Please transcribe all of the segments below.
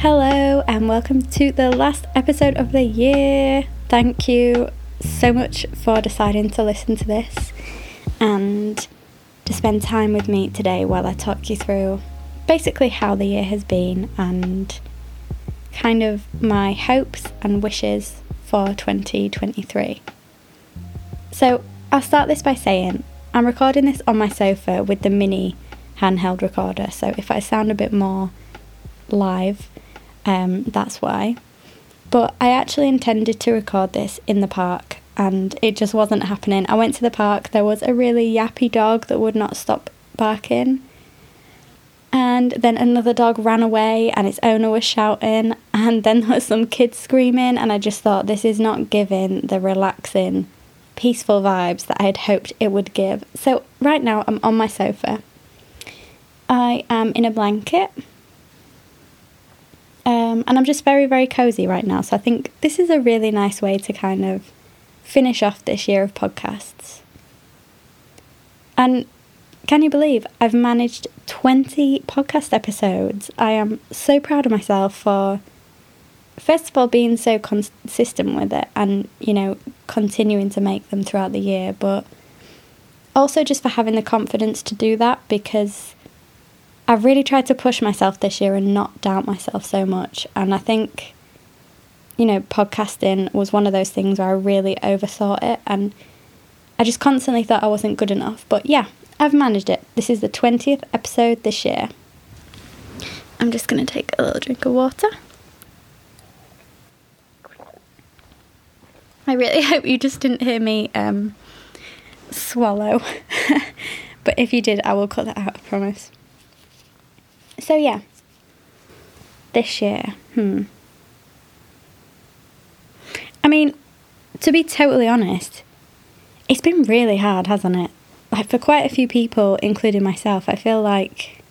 Hello and welcome to the last episode of the year. Thank you so much for deciding to listen to this and to spend time with me today while I talk you through basically how the year has been and kind of my hopes and wishes for 2023. So I'll start this by saying I'm recording this on my sofa with the mini handheld recorder, so if I sound a bit more live, that's why. But I actually intended to record this in the park and it just wasn't happening. I went to the park, there was a really yappy dog that would not stop barking, and then another dog ran away and its owner was shouting, and then there was some kids screaming, and I just thought, this is not giving the relaxing, peaceful vibes that I had hoped it would give. So right now I'm on my sofa. I am in a blanket. And I'm just very, very cosy right now. So I think this is a really nice way to kind of finish off this year of podcasts. And can you believe I've managed 20 podcast episodes? I am so proud of myself for, first of all, being so consistent with it and, you know, continuing to make them throughout the year. But also just for having the confidence to do that, because I've really tried to push myself this year and not doubt myself so much. And I think, you know, podcasting was one of those things where I really overthought it. And I just constantly thought I wasn't good enough. But yeah, I've managed it. This is the 20th episode this year. I'm just going to take a little drink of water. I really hope you just didn't hear me swallow. But if you did, I will cut that out, I promise. So yeah, this year, I mean, to be totally honest, it's been really hard, hasn't it? Like, for quite a few people, including myself, I feel like,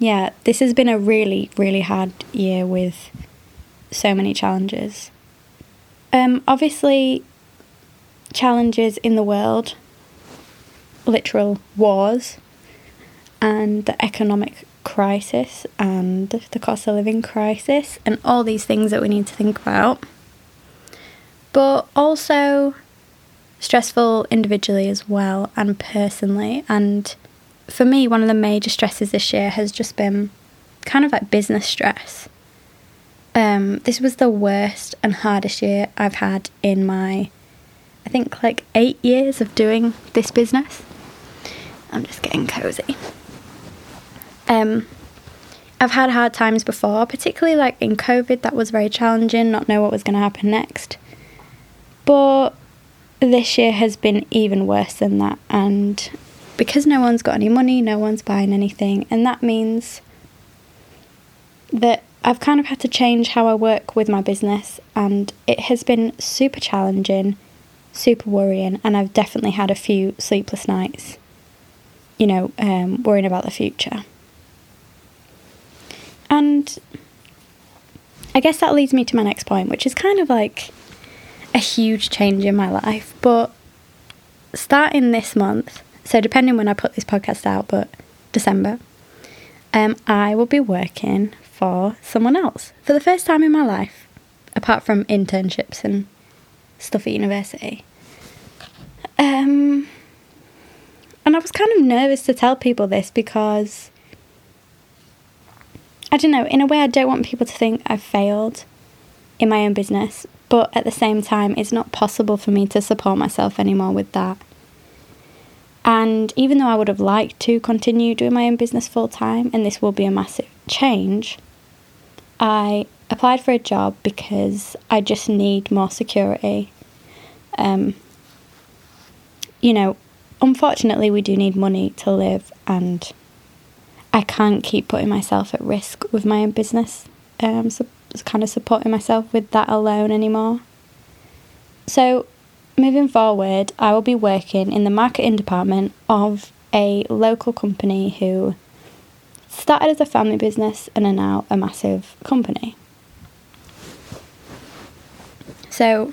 yeah, this has been a really, really hard year with so many challenges. Obviously, challenges in the world, literal wars, and the economic crisis and the cost of living crisis and all these things that we need to think about, but also stressful individually as well and personally. And for me, one of the major stresses this year has just been kind of like business stress. This was the worst and hardest year I've had in my, I think, like 8 years of doing this business. I'm just getting cozy. I've had hard times before, particularly like in COVID. That was very challenging, not know what was going to happen next. But this year has been even worse than that. And because no one's got any money, no one's buying anything. And that means that I've kind of had to change how I work with my business. And it has been super challenging, super worrying. And I've definitely had a few sleepless nights, you know, worrying about the future. And I guess that leads me to my next point, which is kind of like a huge change in my life. But starting this month, so depending when I put this podcast out, but December, I will be working for someone else for the first time in my life, apart from internships and stuff at university. And I was kind of nervous to tell people this because, I don't know, in a way I don't want people to think I've failed in my own business, but at the same time it's not possible for me to support myself anymore with that. And even though I would have liked to continue doing my own business full time, and this will be a massive change, I applied for a job because I just need more security. You know, unfortunately we do need money to live, and I can't keep putting myself at risk with my own business, so kind of supporting myself with that alone anymore. So moving forward, I will be working in the marketing department of a local company who started as a family business and are now a massive company. So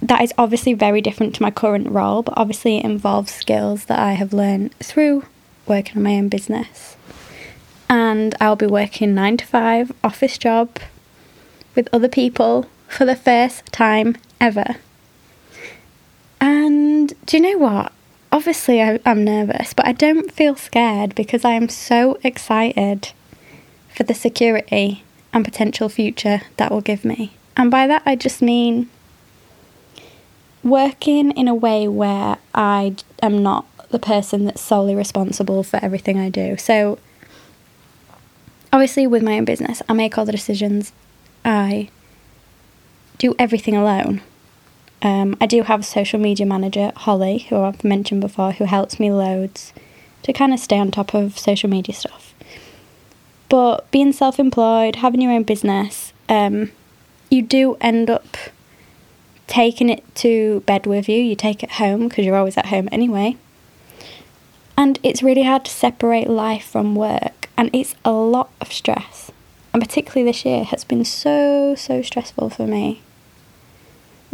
that is obviously very different to my current role, but obviously it involves skills that I have learned through working on my own business. and I'll be working 9 to 5 office job with other people for the first time ever. And do you know what? Obviously, I'm nervous, but I don't feel scared because I am so excited for the security and potential future that will give me. And by that, I just mean working in a way where I am not the person that's solely responsible for everything I do. So, obviously, with my own business, I make all the decisions. I do everything alone. I do have a social media manager, Holly, who I've mentioned before, who helps me loads to kind of stay on top of social media stuff. But being self-employed, having your own business, you do end up taking it to bed with you. You take it home because you're always at home anyway. And it's really hard to separate life from work. And it's a lot of stress. And particularly this year has been so stressful for me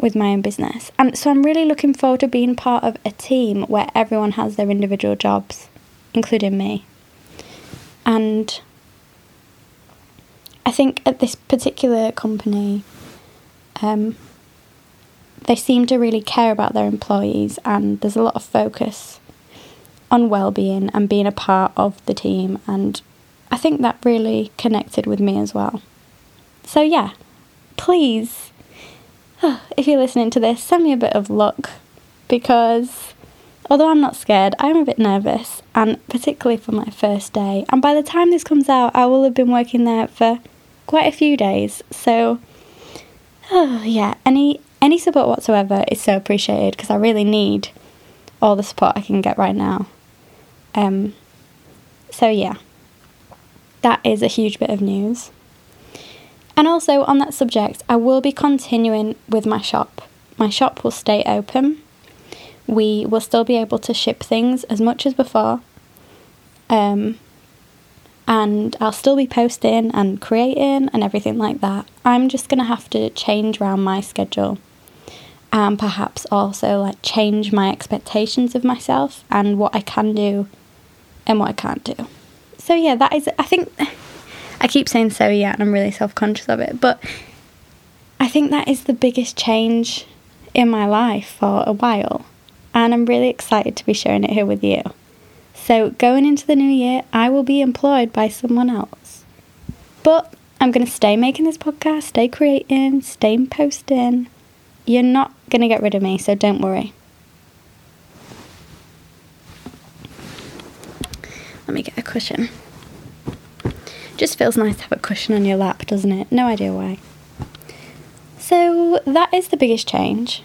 with my own business. And so I'm really looking forward to being part of a team where everyone has their individual jobs, including me. And I think at this particular company, they seem to really care about their employees, and there's a lot of focus on well-being and being a part of the team, and I think that really connected with me as well. So yeah, please, if you're listening to this, send me a bit of luck, because although I'm not scared, I'm a bit nervous, and particularly for my first day. And by the time this comes out, I will have been working there for quite a few days. So yeah, any support whatsoever is so appreciated, because I really need all the support I can get right now. So yeah, that is a huge bit of news. And also on that subject, I will be continuing with my shop. My shop will stay open. We will still be able to ship things as much as before. And I'll still be posting and creating and everything like that. I'm just going to have to change around my schedule. And perhaps also change my expectations of myself and what I can do and what I can't do. So yeah, that is, I think, I keep saying so yeah, and I'm really self-conscious of it, but I think that is the biggest change in my life for a while, and I'm really excited to be sharing it here with you. So going into the new year, I will be employed by someone else, but I'm going to stay making this podcast, stay creating, stay posting. You're not going to get rid of me, so don't worry. Let me get a cushion. Just feels nice to have a cushion on your lap, doesn't it? No idea why. So that is the biggest change.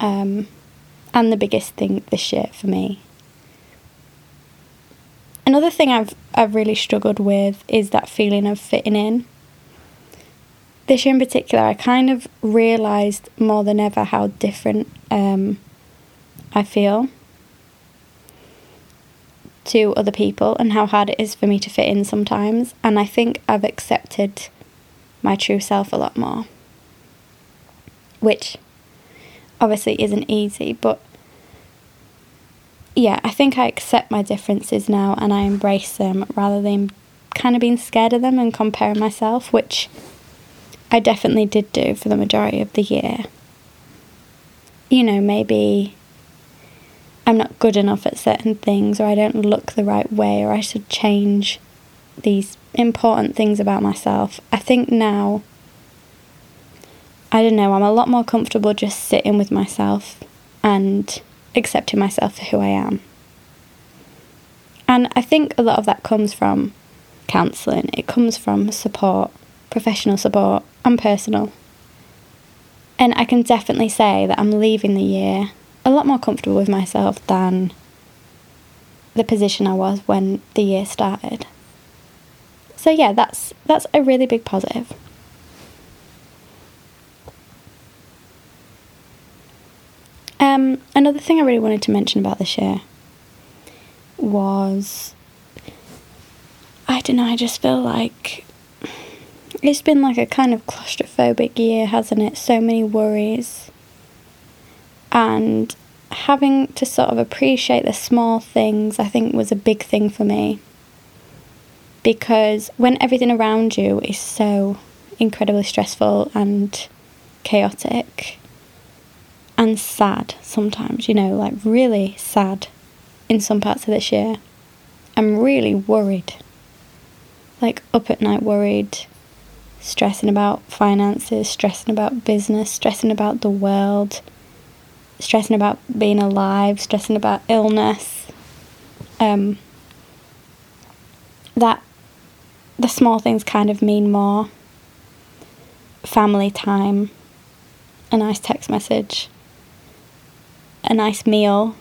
And the biggest thing this year for me. Another thing I've really struggled with is that feeling of fitting in. This year in particular, I kind of realised more than ever how different I feel to other people and how hard it is for me to fit in sometimes. And I think I've accepted my true self a lot more, which obviously isn't easy, but yeah, I think I accept my differences now and I embrace them rather than kind of being scared of them and comparing myself, which I definitely did do for the majority of the year. You know, maybe I'm not good enough at certain things, or I don't look the right way, or I should change these important things about myself. I think now, I don't know, I'm a lot more comfortable just sitting with myself and accepting myself for who I am. And I think a lot of that comes from counselling. It comes from support, professional support and personal. And I can definitely say that I'm leaving the year a lot more comfortable with myself than the position I was when the year started. So yeah, that's a really big positive. Another thing I really wanted to mention about this year was, I don't know, I just feel like it's been like a kind of claustrophobic year, hasn't it? So many worries. And having to sort of appreciate the small things, I think, was a big thing for me. because when everything around you is so incredibly stressful and chaotic and sad sometimes, you know, like really sad in some parts of this year, I'm really worried, like up at night worried, stressing about finances, stressing about business, stressing about the world, stressing about being alive, stressing about illness. That the small things kind of mean more. Family time, a nice text message, a nice meal,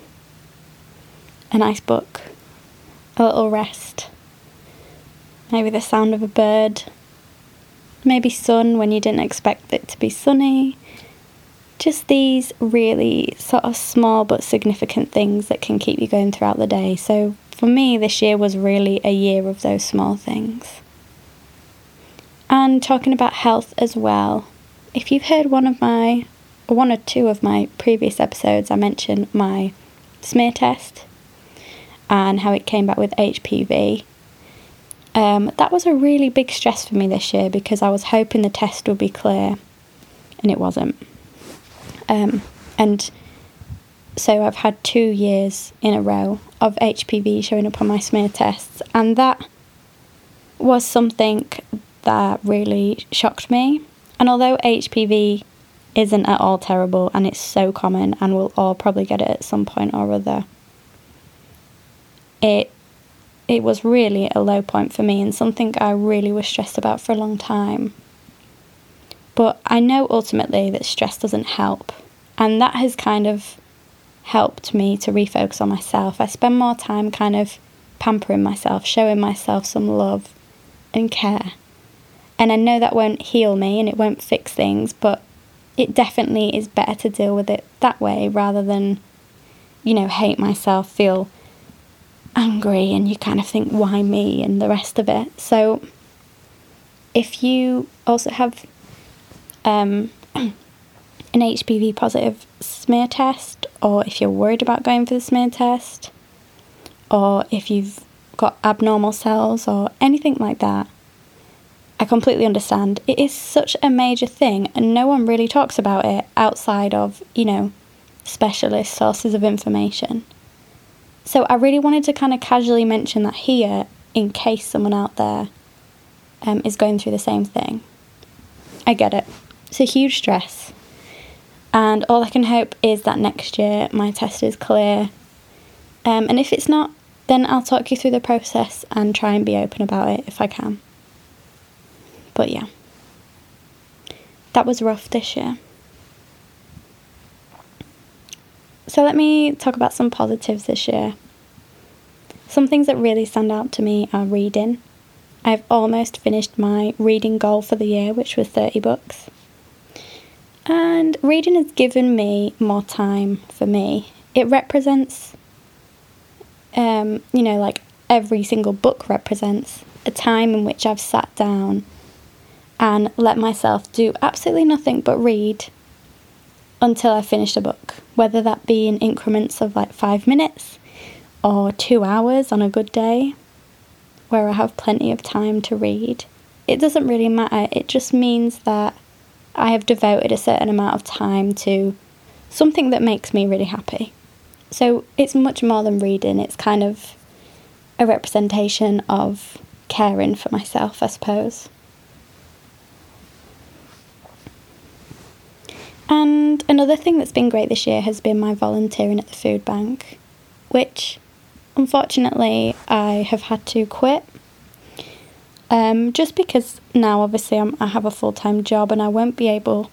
a nice book, a little rest, maybe the sound of a bird, maybe sun when you didn't expect it to be sunny. Just these really sort of small but significant things that can keep you going throughout the day. So for me, this year was really a year of those small things. And talking about health as well, if you've heard one or two of my previous episodes, I mentioned my smear test and how it came back with HPV. That was a really big stress for me this year because I was hoping the test would be clear, and it wasn't. And so I've had 2 years in a row of HPV showing up on my smear tests, and that was something that really shocked me. And although HPV isn't at all terrible and it's so common and we'll all probably get it at some point or other, it was really a low point for me and something I really was stressed about for a long time. But I know ultimately that stress doesn't help, and that has kind of helped me to refocus on myself. I spend more time kind of pampering myself, showing myself some love and care. And I know that won't heal me and it won't fix things, but it definitely is better to deal with it that way rather than, you know, hate myself, feel angry and you kind of think, why me, and the rest of it. So if you also have an HPV positive smear test, or if you're worried about going for the smear test, or if you've got abnormal cells or anything like that, I completely understand. It is such a major thing and no one really talks about it outside of, you know, specialist sources of information. So I really wanted to kind of casually mention that here in case someone out there is going through the same thing. I get it. It's a huge stress. And all I can hope is that next year my test is clear. And if it's not, then I'll talk you through the process and try and be open about it if I can. But yeah, that was rough this year. So let me talk about some positives this year. Some things that really stand out to me are reading. I've almost finished my reading goal for the year, which was 30 books. And reading has given me more time for me. It represents, you know, like every single book represents a time in which I've sat down and let myself do absolutely nothing but read until I finished a book, whether that be in increments of like 5 minutes or 2 hours on a good day where I have plenty of time to read. It doesn't really matter. It just means that I have devoted a certain amount of time to something that makes me really happy. So it's much more than reading. It's kind of a representation of caring for myself, I suppose. And another thing that's been great this year has been my volunteering at the food bank, which unfortunately I have had to quit just because now obviously I have a full-time job and I won't be able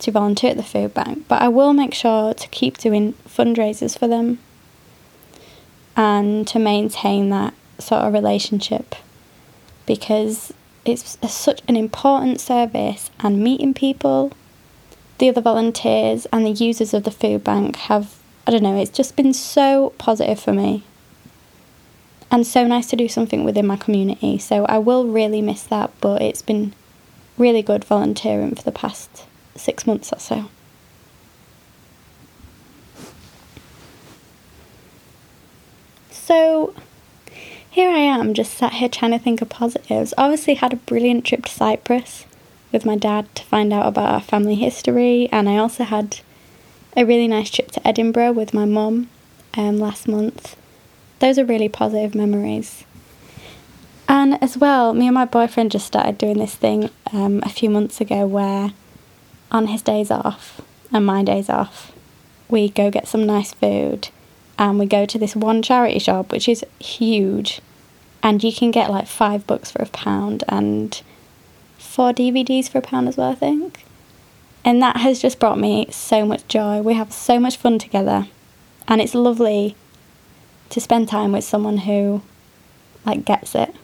to volunteer at the food bank, but I will make sure to keep doing fundraisers for them and to maintain that sort of relationship because it's such an important service, and meeting people, the other volunteers and the users of the food bank have, I don't know, it's just been so positive for me and so nice to do something within my community. So I will really miss that, but it's been really good volunteering for the past 6 months or so. So here I am, just sat here trying to think of positives. Obviously had a brilliant trip to Cyprus with my dad to find out about our family history, and I also had a really nice trip to Edinburgh with my mum last month. Those are really positive memories. And as well, me and my boyfriend just started doing this thing a few months ago where on his days off and my days off, we go get some nice food and we go to this one charity shop, which is huge, and you can get like $5 for £1 and 4 DVDs for £1 as well, I think. And that has just brought me so much joy. We have so much fun together, and it's lovely to spend time with someone who like gets it.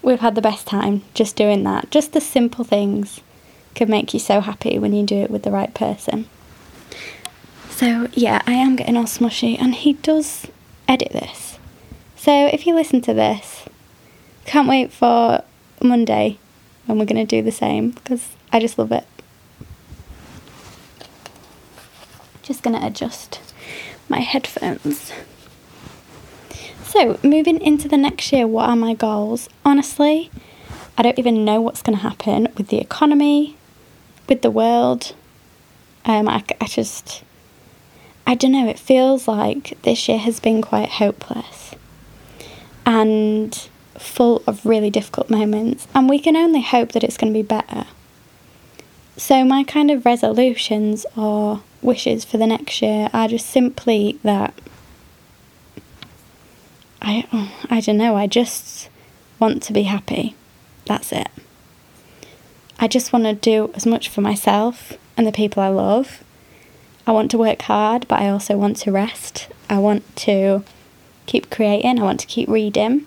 We've had the best time just doing that. Just the simple things could make you so happy when you do it with the right person. So yeah, I am getting all smushy, and he does edit this. So if you listen to this, can't wait for Monday when we're going to do the same, because I just love it. Just going to adjust my headphones. So, moving into the next year, what are my goals? Honestly, I don't even know what's going to happen with the economy, with the world. I don't know, it feels like this year has been quite hopeless and full of really difficult moments, and we can only hope that it's going to be better. So my kind of resolutions or wishes for the next year are just simply that I don't know, I just want to be happy. That's it. I just want to do as much for myself and the people I love. I want to work hard, but I also want to rest. I want to keep creating. I want to keep reading.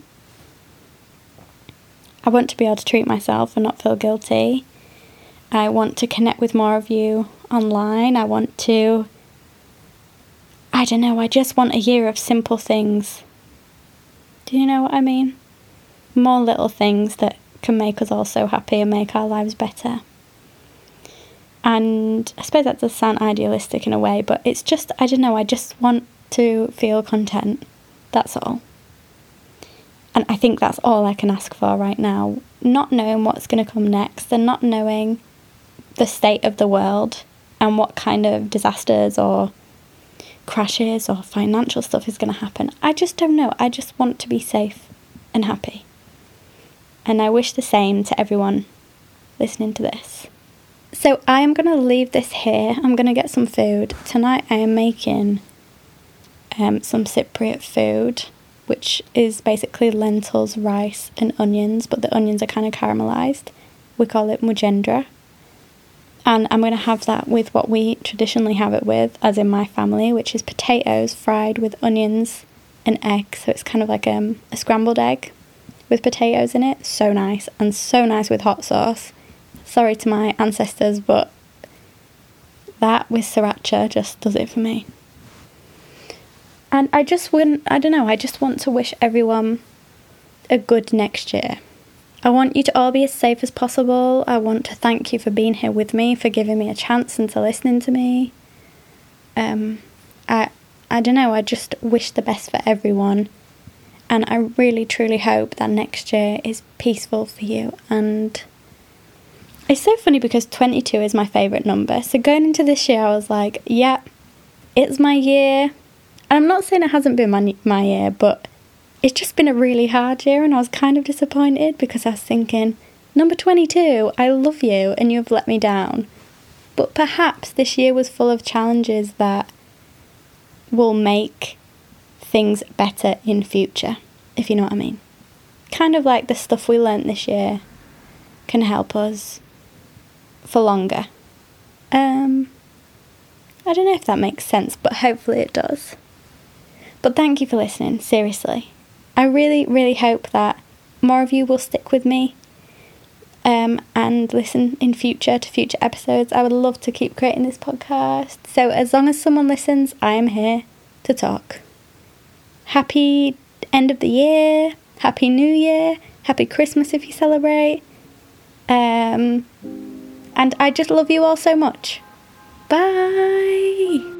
I want to be able to treat myself and not feel guilty. I want to connect with more of you online. I just want a year of simple things. Do you know what I mean? More little things that can make us all so happy and make our lives better. And I suppose that does sound idealistic in a way, but it's just, I just want to feel content. That's all. And I think that's all I can ask for right now. Not knowing what's going to come next and not knowing the state of the world and what kind of disasters or crashes or financial stuff is going to happen. I just don't know. I just want to be safe and happy. And I wish the same to everyone listening to this. So I am going to leave this here. I'm going to get some food. Tonight I am making some Cypriot food, which is basically lentils, rice and onions, but the onions are kind of caramelised. We call it mujendra. And I'm going to have that with what we traditionally have it with, as in my family, which is potatoes fried with onions and eggs. So it's kind of like a scrambled egg with potatoes in it. So nice, and so nice with hot sauce. Sorry to my ancestors, but that with sriracha just does it for me. And I just want to wish everyone a good next year. I want you to all be as safe as possible. I want to thank you for being here with me, for giving me a chance and to listening to me. I just wish the best for everyone. And I really, truly hope that next year is peaceful for you. And it's so funny because 22 is my favourite number. So going into this year, I was like, yep, it's my year. And I'm not saying it hasn't been my year, but it's just been a really hard year, and I was kind of disappointed because I was thinking, number 22, I love you and you've let me down. But perhaps this year was full of challenges that will make things better in future, if you know what I mean. Kind of like the stuff we learnt this year can help us for longer. I don't know if that makes sense, but hopefully it does. But thank you for listening, seriously. I really, really hope that more of you will stick with me and listen in future to future episodes. I would love to keep creating this podcast. So as long as someone listens, I am here to talk. Happy end of the year. Happy New Year. Happy Christmas if you celebrate. And I just love you all so much. Bye.